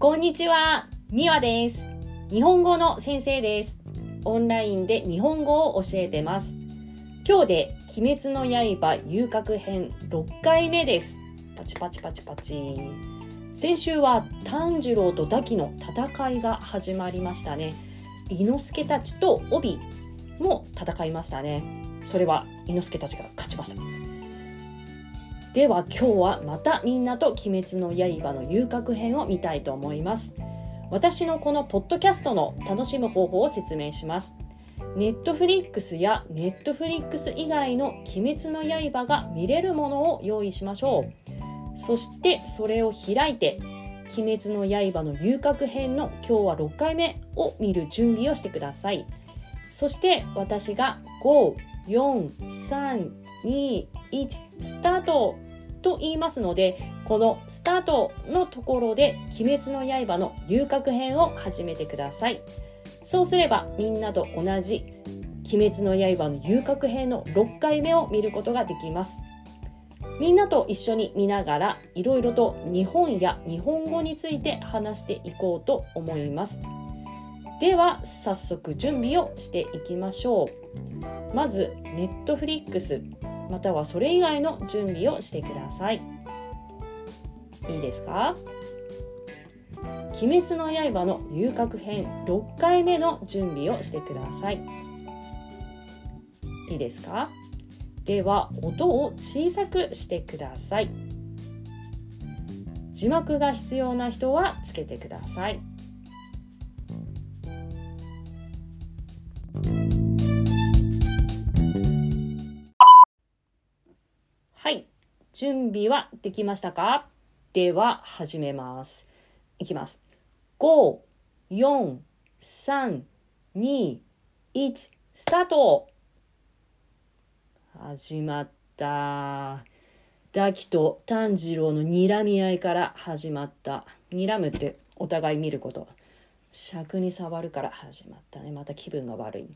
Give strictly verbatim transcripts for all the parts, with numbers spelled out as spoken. こんにちは、ミワです。日本語の先生です。オンラインで日本語を教えてます。今日で鬼滅の刃遊郭編ろっかいめです。パチパチパチパチ。先週は炭治郎とダキの戦いが始まりましたね。伊之助たちと帯も戦いましたね。それは伊之助たちが勝ちました。では今日はまたみんなと鬼滅の刃の遊郭編を見たいと思います。私のこのポッドキャストの楽しむ方法を説明します。Netflix や Netflix 以外の鬼滅の刃が見れるものを用意しましょう。そしてそれを開いて、鬼滅の刃の遊郭編の今日はろっかいめを見る準備をしてください。そして私がご、よん、さん、に、いちスタートと言いますので、このスタートのところで鬼滅の刃の遊郭編を始めてください。そうすればみんなと同じ鬼滅の刃の遊郭編のろっかいめを見ることができます。みんなと一緒に見ながらいろいろと日本や日本語について話していこうと思います。では早速準備をしていきましょう。まず Netflixまたはそれ以外の準備をしてください。いいですか？鬼滅の刃の遊郭編ろっかいめの準備をしてください。いいですか？では音を小さくしてください。字幕が必要な人はつけてください。準備はできましたか？では始めます。いきます。ご、よん、さん、に、いち、スタート。始まった。ダキと炭治郎の睨み合いから始まった。睨むってお互い見ること。尺に触るから始まったね。また気分が悪い。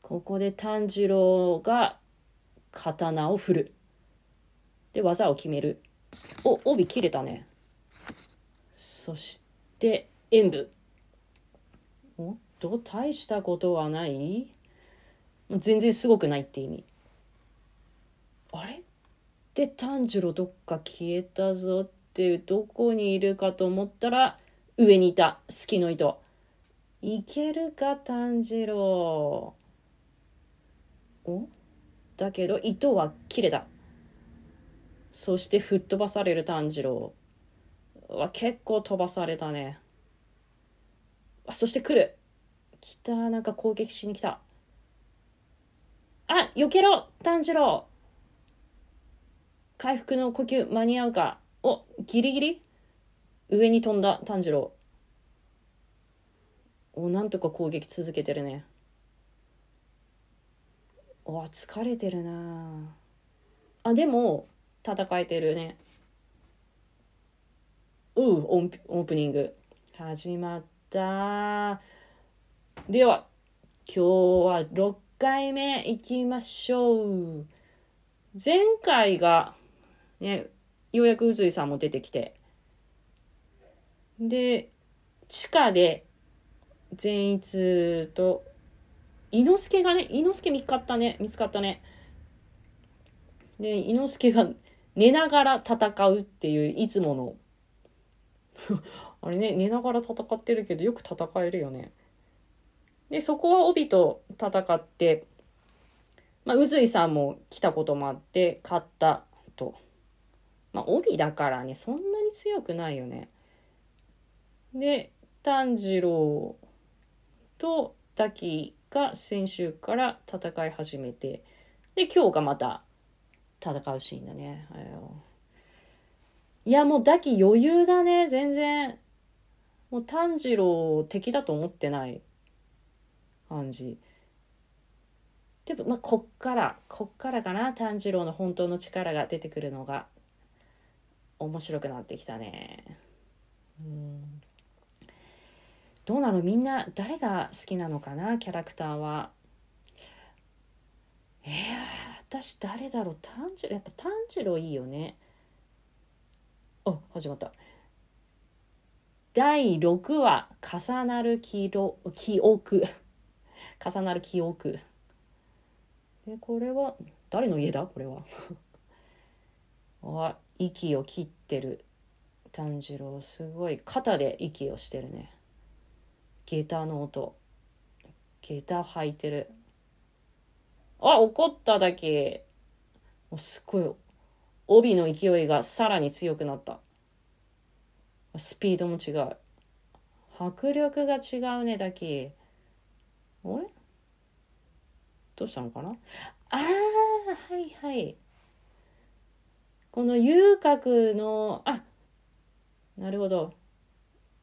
ここで炭治郎が刀を振る。で、技を決める。お、帯切れたね。そして演武。おっと、大したことはない？全然すごくないって意味。あれ？で、炭治郎どっか消えたぞっていう、どこにいるかと思ったら、上にいた、隙の糸。いけるか、炭治郎。お？だけど、糸は切れた。そして吹っ飛ばされる炭治郎は結構飛ばされたね。あ、そして来る。来た、なんか攻撃しに来た。あ、避けろ炭治郎。回復の呼吸間に合うか。お、ギリギリ。上に飛んだ炭治郎。お、なんとか攻撃続けてるね。お、疲れてるな。あ、でも戦えてるね。うう、オープニング始まった。では今日はろっかいめいきましょう。前回がね、ようやく宇髄さんも出てきて、で地下で善逸と伊之助がね、伊之助見つかったね見つかったねで伊之助が寝ながら戦うっていういつものあれね、寝ながら戦ってるけどよく戦えるよね。でそこは帯と戦って、まあ、宇髄さんも来たこともあって勝ったと。まあ帯だからね、そんなに強くないよね。で炭治郎とダキが先週から戦い始めて、で今日がまた戦うシーンだね。いや、もうダキ余裕だね。全然もう炭治郎敵だと思ってない感じでも、まあ、こっからこっからかな、炭治郎の本当の力が出てくるのが面白くなってきたね。うん、どうなの、みんな誰が好きなのかな、キャラクターは。えー、私誰だろう。炭治郎、やっぱ炭治郎いいよね。あ、始まった。だいろくわ、重なる記録、記憶。重なる記憶。で、これは、誰の家だこれは。あ、息を切ってる。炭治郎、すごい。肩で息をしてるね。下駄の音。下駄履いてる。あ、怒っただけ。すごい。帯の勢いがさらに強くなった。スピードも違う。迫力が違うね、だけ。あれ？どうしたのかな？ああ、はいはい。この遊郭の、あ、なるほど。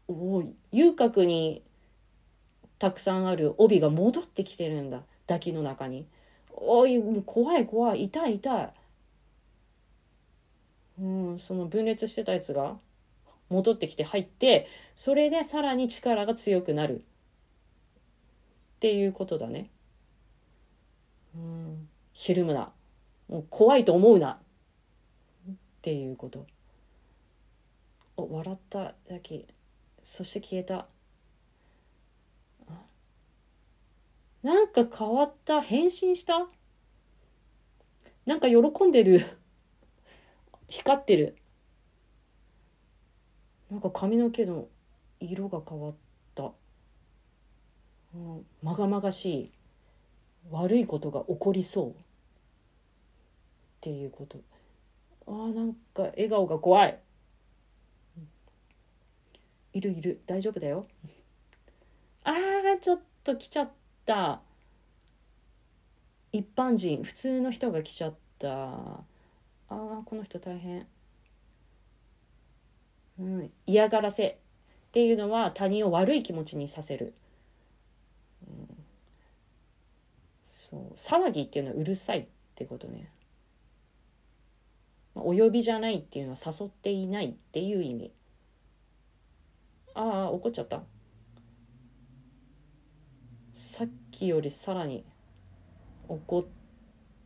おい、遊郭にたくさんある帯が戻ってきてるんだ。抱きの中に。おい、怖い怖い、痛い痛い。うん、その分裂してたやつが戻ってきて入って、それでさらに力が強くなるっていうことだね。うん、ひるむな、もう怖いと思うなっていうこと。お、笑っただけ。そして消えた。なんか変わった。変身した。なんか喜んでる。光ってる。なんか髪の毛の色が変わった。うん、まがまがしい。悪いことが起こりそう。っていうこと。あー、なんか笑顔が怖い。いるいる。大丈夫だよ。あー、ちょっと来ちゃった。一般人、普通の人が来ちゃった。あー、この人大変。うん、嫌がらせっていうのは他人を悪い気持ちにさせる、うん、そう騒ぎっていうのはうるさいってことね、まあ、お呼びじゃないっていうのは誘っていないっていう意味。ああ、怒っちゃった。さっきよりさらに怒っ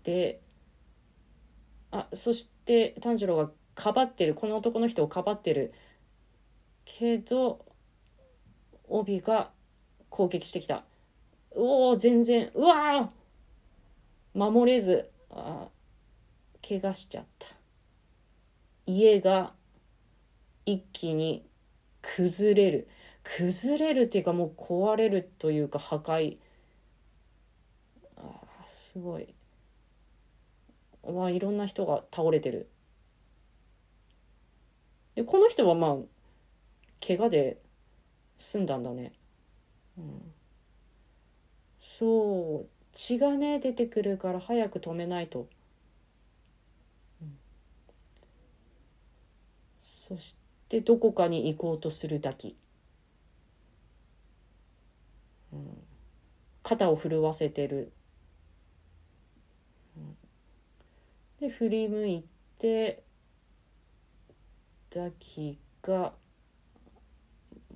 て、あ、そして炭治郎がかばってる、この男の人をかばってるけど帯が攻撃してきた。おお、全然、うわー、守れず、あ、怪我しちゃった。家が一気に崩れる崩れるっていうか、もう壊れるというか、破壊。あ、すごい。わあ、いろんな人が倒れてる。で、この人はまあ怪我で済んだんだね、うん、そう、血がね出てくるから早く止めないと、うん、そしてどこかに行こうとするだき、うん、肩を震わせてる、うん、で振り向いてだきが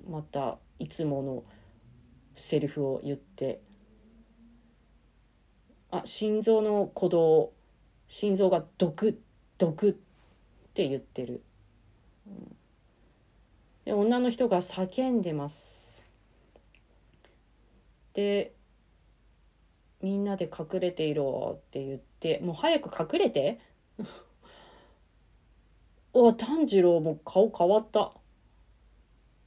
またいつものセリフを言って、あ、心臓の鼓動、心臓がドクドクって言ってる。で、女の人が叫んでます。で、みんなで隠れていろって言って、もう早く隠れてお、炭治郎も顔変わった。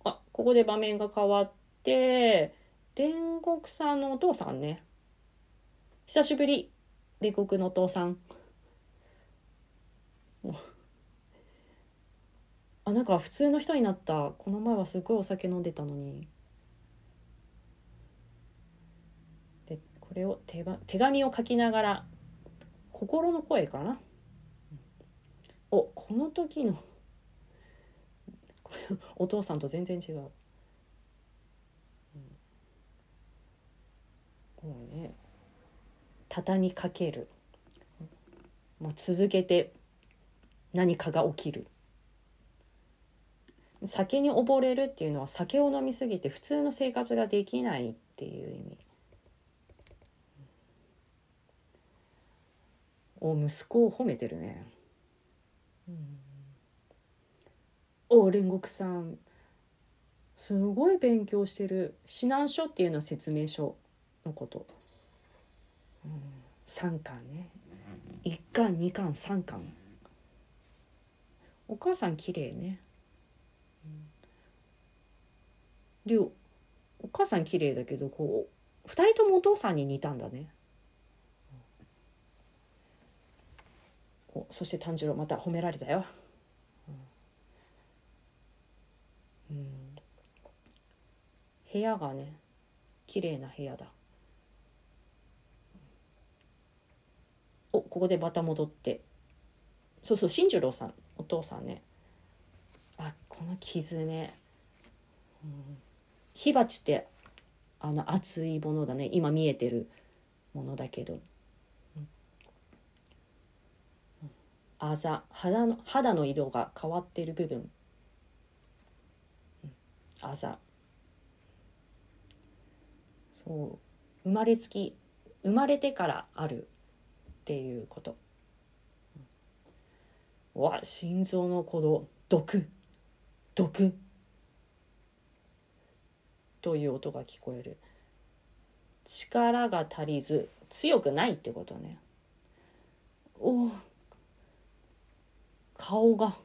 あ、ここで場面が変わって、煉獄さんのお父さんね。久しぶり、煉獄のお父さん。あ、なんか普通の人になった。この前はすごいお酒飲んでたのに。で、これを手ば手紙を書きながら、心の声かな。お、この時のお父さんと全然違う、こうね、畳みかける、まあ、続けて何かが起きる。酒に溺れるっていうのは酒を飲みすぎて普通の生活ができないっていう意味。お、息子を褒めてるね。うん、お、煉獄さん、すごい勉強してる。指南書っていうのは説明書のこと、うん、さんかんね、いっかんにかんさんかん。お母さん綺麗ね、うん、でお母さん綺麗だけどこうふたりともお父さんに似たんだね。おそして炭治郎また褒められたよ、うんうん、部屋がね綺麗な部屋だ。おここでまた戻って、そうそう新次郎さんお父さんね、あこの傷ね、うん、火鉢ってあの熱いものだね、今見えてるものだけど、あざ、肌の、肌の色が変わっている部分、あざ、そう生まれつき生まれてからあるっていうこと、うん、うわ心臓の鼓動、毒毒という音が聞こえる。力が足りず強くないってことね。おー顔が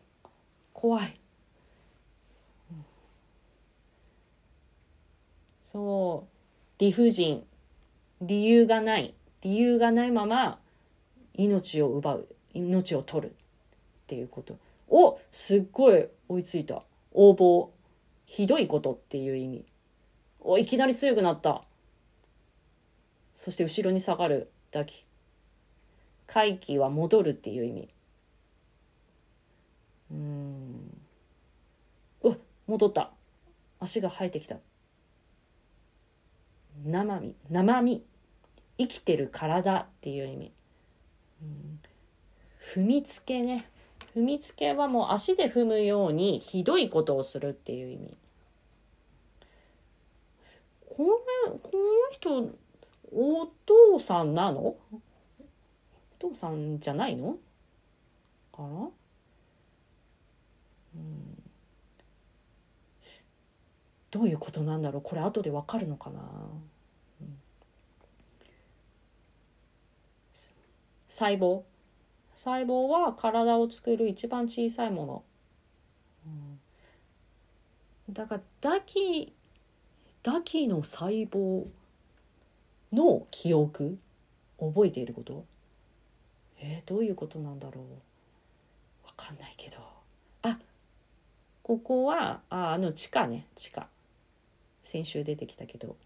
怖い、うん、そう理不尽、理由がない、理由がないまま命を奪う、命を取るっていうこと。おすっごい追いついた。横暴、ひどいことっていう意味。おいきなり強くなった。そして後ろに下がる抱き、回帰は戻るっていう意味。うーん、うわ戻った、足が生えてきた。生身、生身、生きてる体っていう意味、うん、踏みつけね。踏みつけはもう足で踏むようにひどいことをするっていう意味。これ、この人お父さんなの？お父さんじゃないのかな。うん、どういうことなんだろう、これ後でわかるのかな、うん、細胞、細胞は体を作る一番小さいもの、うん、だからダキ、ダキの細胞の記憶覚えていること、えー、どういうことなんだろう、わかんないけど、あここは あ, あの地下ね、地下先週出てきたけど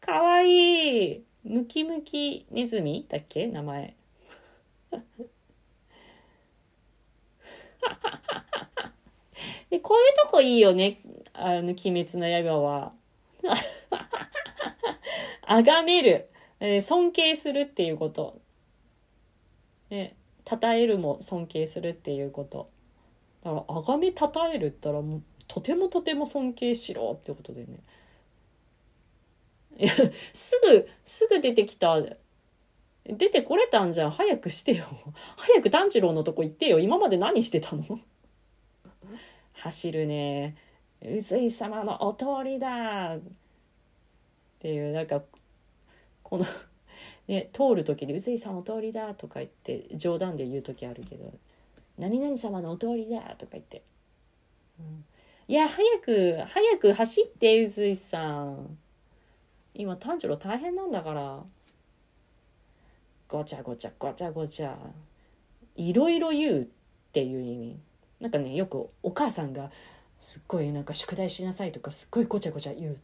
かわいいムキムキネズミだっけ名前でこういうとこいいよね、あの鬼滅の刃は崇める、えー、尊敬するっていうことね、称えるも尊敬するっていうこと。だからあがめ称えるったらとてもとても尊敬しろってことでね、いやすぐすぐ出てきた、出てこれたんじゃん、早くしてよ、早く炭治郎のとこ行ってよ、今まで何してたの走るね、宇髄様のお通りだっていう、なんかこのね、通る時に宇髄様お通りだとか言って冗談で言う時あるけど、何々様のお通りだとか言って、うん、いや早く早く走って宇髄さん、今炭治郎大変なんだから。ごちゃごちゃごちゃごちゃいろいろ言うっていう意味。なんかねよくお母さんがすっごいなんか宿題しなさいとかすっごいごちゃごちゃ言う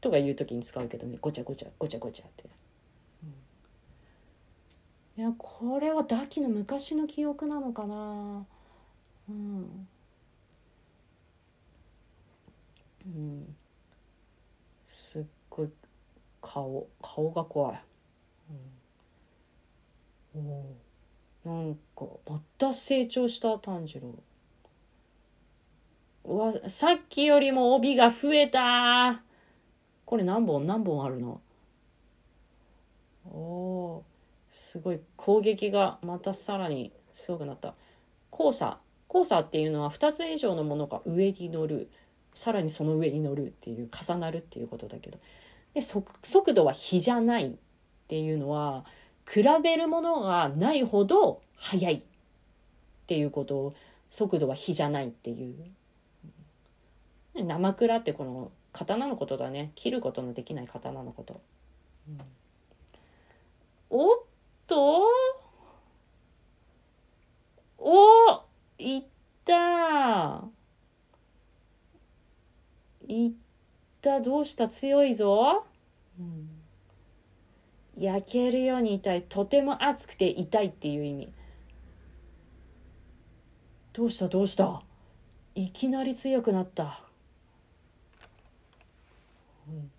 とか言う時に使うけどね、ごちゃごちゃごちゃごちゃって。いやこれはダキの昔の記憶なのかな、うん、うん、すっごい顔顔が怖い、うん、おなんかまた成長した炭治郎。うわさっきよりも帯が増えた。これ何本何本あるの。おーすごい攻撃がまたさらにすごくなった。交差、交差っていうのはふたつ以上のものが上に乗る、さらにその上に乗るっていう、重なるっていうことだけど、で 速, 速度は比じゃないっていうのは比べるものがないほど速いっていうことを、速度は比じゃないっていう。生倉ってこの刀のことだね。切ることのできない刀のこと、うん、おっとおいったいったどうした強いぞ、うん、焼けるように痛い、とても熱くて痛いっていう意味。どうしたどうしたいきなり強くなった、うん、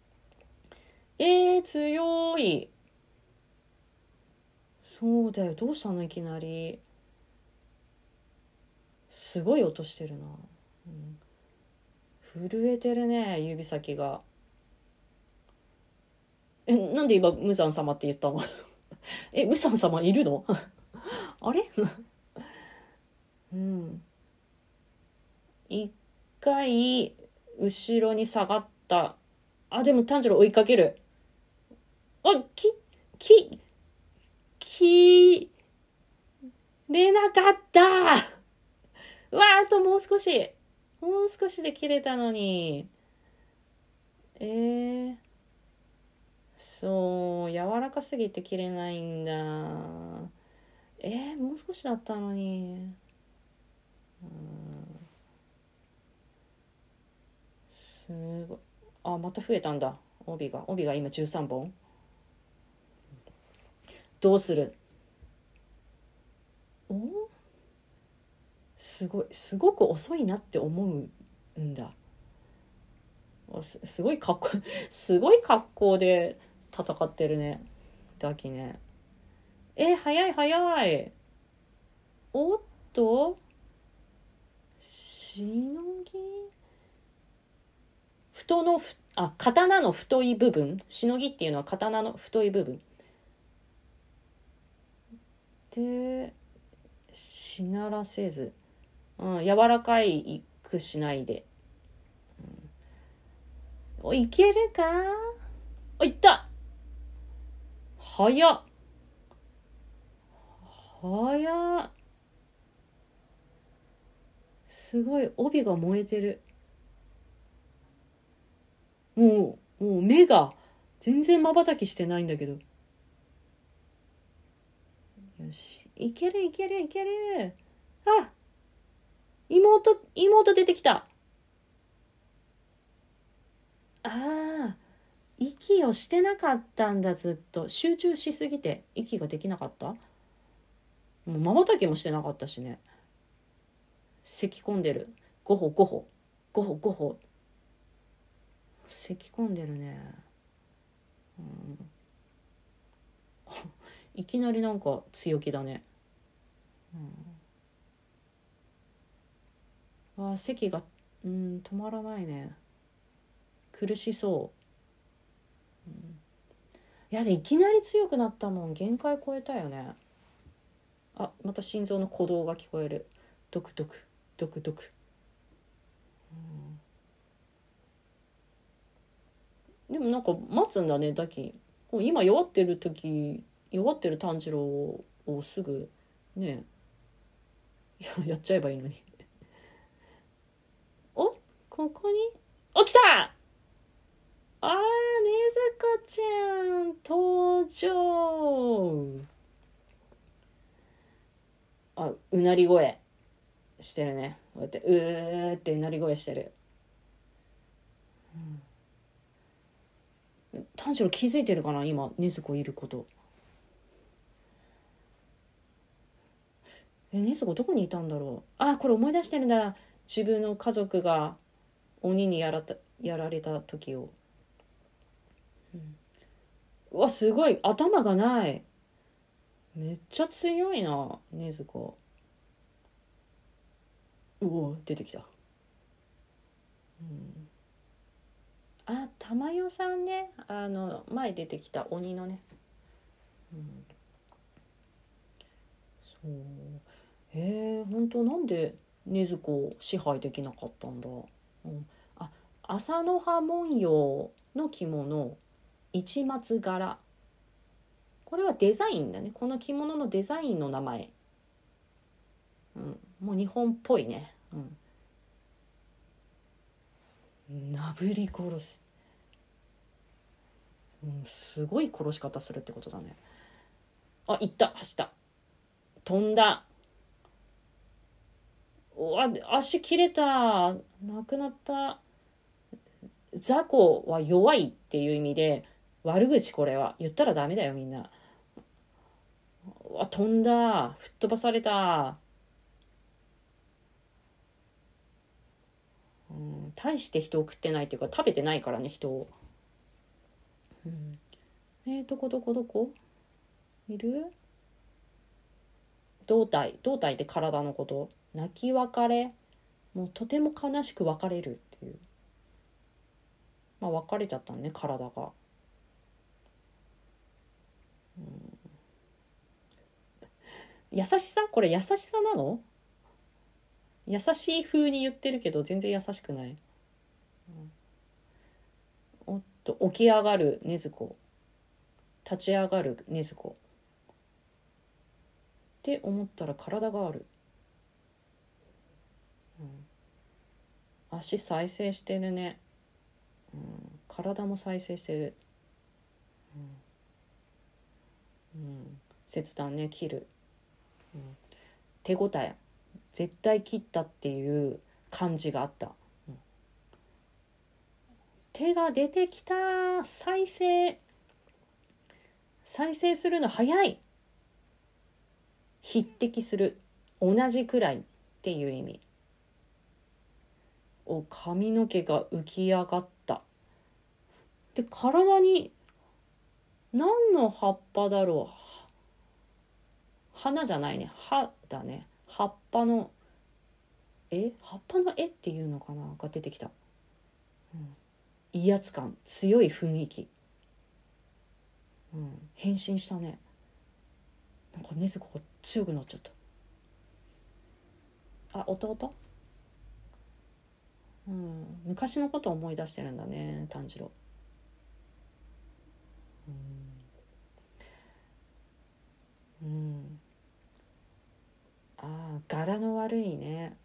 えー強い、そうだよどうしたのいきなり、すごい音してるな、うん、震えてるね指先が。え、なんで今無惨様って言ったのえ、無惨様いるのあれうん、一回後ろに下がった。あ、でも炭治郎追いかける。あ、きききれなかった。うわ、あともう少しもう少しで切れたのに。えー、そう柔らかすぎて切れないんだ。えー、もう少しだったのに。うん、すごい。あ、また増えたんだ。帯が帯が今じゅうさんぼん。どうする？お？すごい、すごく遅いなって思うんだ。す, すごい格好すごい格好で戦ってるね。だきね。え、早い早い。おっと。しのぎ。太のふあ刀の太い部分、しのぎっていうのは刀の太い部分で、しならせず、うん、柔らかいくしないで、うん、おいけるか。おいった、早っ早っ、すごい帯が燃えてる。もう、もう目が全然瞬きしてないんだけど。よし、いけるいけるいける。あ、妹、妹出てきた。ああ、息をしてなかったんだ、ずっと。集中しすぎて息ができなかった。もう瞬きもしてなかったしね。咳き込んでる。ごほごほ。ごほごほ。咳き込んでるね、うん、いきなりなんか強気だね、うん、あ、咳が、うん、止まらないね。苦しそう、うん、いやでいきなり強くなったもん、限界超えたよね。あ、また心臓の鼓動が聞こえる。ドクドクドクドク、うん、でもなんか待つんだね、ダキ。今弱ってる時、弱ってる炭治郎をすぐね、いや、やっちゃえばいいのに。お、ここに起きた。あー、禰豆子ちゃん登場。あ、うなり声してるね。こうやってうーってうなり声してる。うん、炭治郎気づいてるかな今禰豆子いること。え、禰豆子どこにいたんだろう。あ、これ思い出してるんだ、自分の家族が鬼にやらた、やられた時を、うん、うわすごい頭がない、めっちゃ強いな禰豆子。うお、出てきた、うん、あ、玉代さんね、あの前出てきた鬼のね、うん、そう。えー、本当なんで禰豆子を支配できなかったんだ、うん、あ、麻の葉文様の着物市松柄、これはデザインだね、この着物のデザインの名前、うん、もう日本っぽいね、うん、なぶり殺す、うん、すごい殺し方するってことだね。あ、行った、走った、飛んだ、あ、足切れた、なくなった。雑魚は弱いっていう意味で悪口、これは言ったらダメだよみんな。あ、飛んだ、吹っ飛ばされた、うん、大して人を食ってないっていうか食べてないからね人を、うん、えー、どこどこどこいる？胴体、胴体って体のこと。泣き別れ、もうとても悲しく別れるっていう、まあ別れちゃったね体が、うん、優しさ、これ優しさなの？優しい風に言ってるけど全然優しくない、うん、おっと、起き上がる禰豆子、立ち上がる禰豆子って思ったら体がある、うん、足再生してるね、うん、体も再生してる、うんうん、切断ね、切る、うん、手応え、絶対切ったっていう感じがあった、うん、手が出てきた、再生、再生するの早い、匹敵する、同じくらいっていう意味。お、髪の毛が浮き上がった。で、体に何の葉っぱだろう、花じゃないね、葉だね、葉っぱのえ葉っぱの絵っていうのかなが出てきた、うん、威圧感、強い雰囲気、うん、変身したね。なんか禰豆子が強くなっちゃった。あ、弟、うん、昔のことを思い出してるんだね炭治郎、うん、うん、ああ柄の悪いね、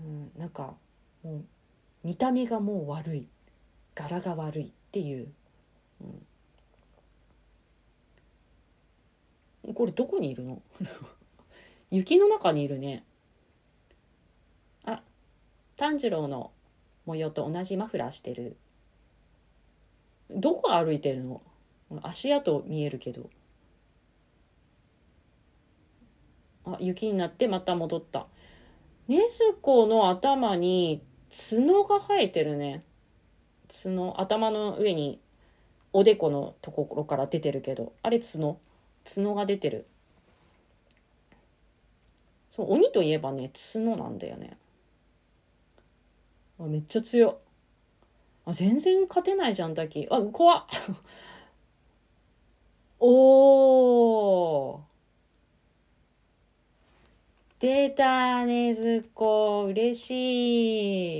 うん、なんかもう見た目がもう悪い、柄が悪いっていう、うん、これどこにいるの？雪の中にいるね。あ、炭治郎の模様と同じマフラーしてる。どこ歩いてるの？足跡見えるけど。あ、雪になってまた戻った。禰豆子の頭に角が生えてるね。角、頭の上におでこのところから出てるけど、あれ角、角が出てる。そう、鬼といえばね角なんだよね。めっちゃ強い。あ、全然勝てないじゃん、滝。あ、怖っ。おー。出た、禰豆子。嬉し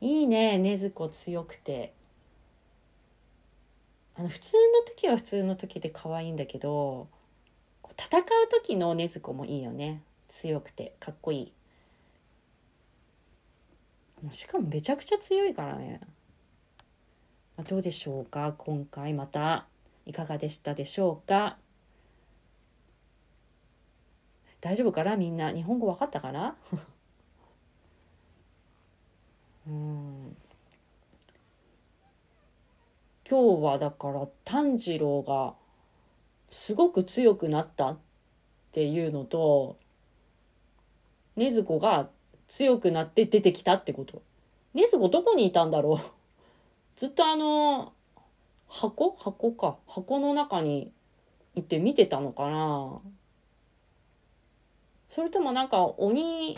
い。いいね、禰豆子強くて。あの、普通の時は普通の時で可愛いんだけど、戦う時の禰豆子もいいよね。強くて、かっこいい。しかもめちゃくちゃ強いからね。どうでしょうか、今回またいかがでしたでしょうか。大丈夫かな、みんな日本語わかったかな。うん、今日はだから炭治郎がすごく強くなったっていうのと、禰豆子が強くなって出てきたってこと。禰豆子どこにいたんだろう。ずっとあの箱箱か箱の中にいて見てたのかな。それともなんか鬼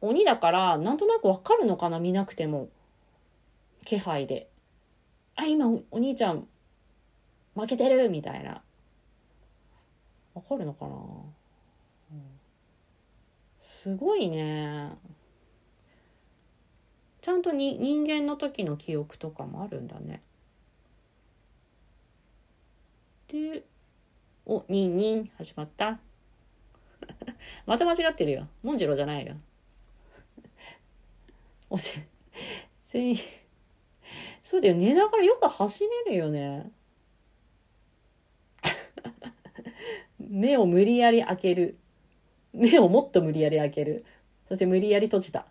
鬼だからなんとなくわかるのかな、見なくても気配で。あ、今 お, お兄ちゃん負けてるみたいな、わかるのかな。すごいね。ちゃんとに人間の時の記憶とかもあるんだね。で、お、ニンニン始まったまた間違ってるよ。モンジローじゃないよ。おせ、せい、そうだよ。寝ながらよく走れるよね。目を無理やり開ける。目をもっと無理やり開ける。そして無理やり閉じた。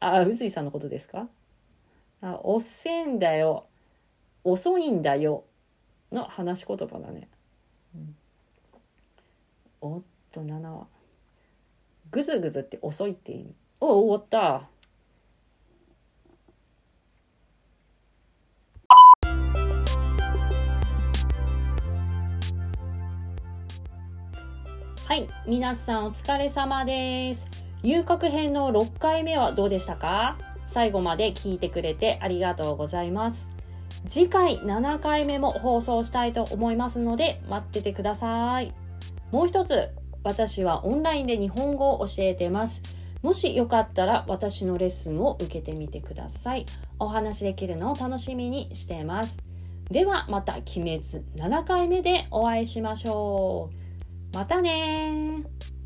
あ、うずいさんのことですか？あ、おせんだよ。遅いんだよ。の話し言葉だね。うん、おっとななはぐずぐずって遅いって意味。お、終わった。はい、皆さんお疲れ様です。遊郭編のろっかいめはどうでしたか？最後まで聞いてくれてありがとうございます。次回ななかいめも放送したいと思いますので待っててください。もう一つ、私はオンラインで日本語を教えてます。もしよかったら私のレッスンを受けてみてください。お話できるのを楽しみにしてます。ではまた鬼滅ななかいめでお会いしましょう。またねー。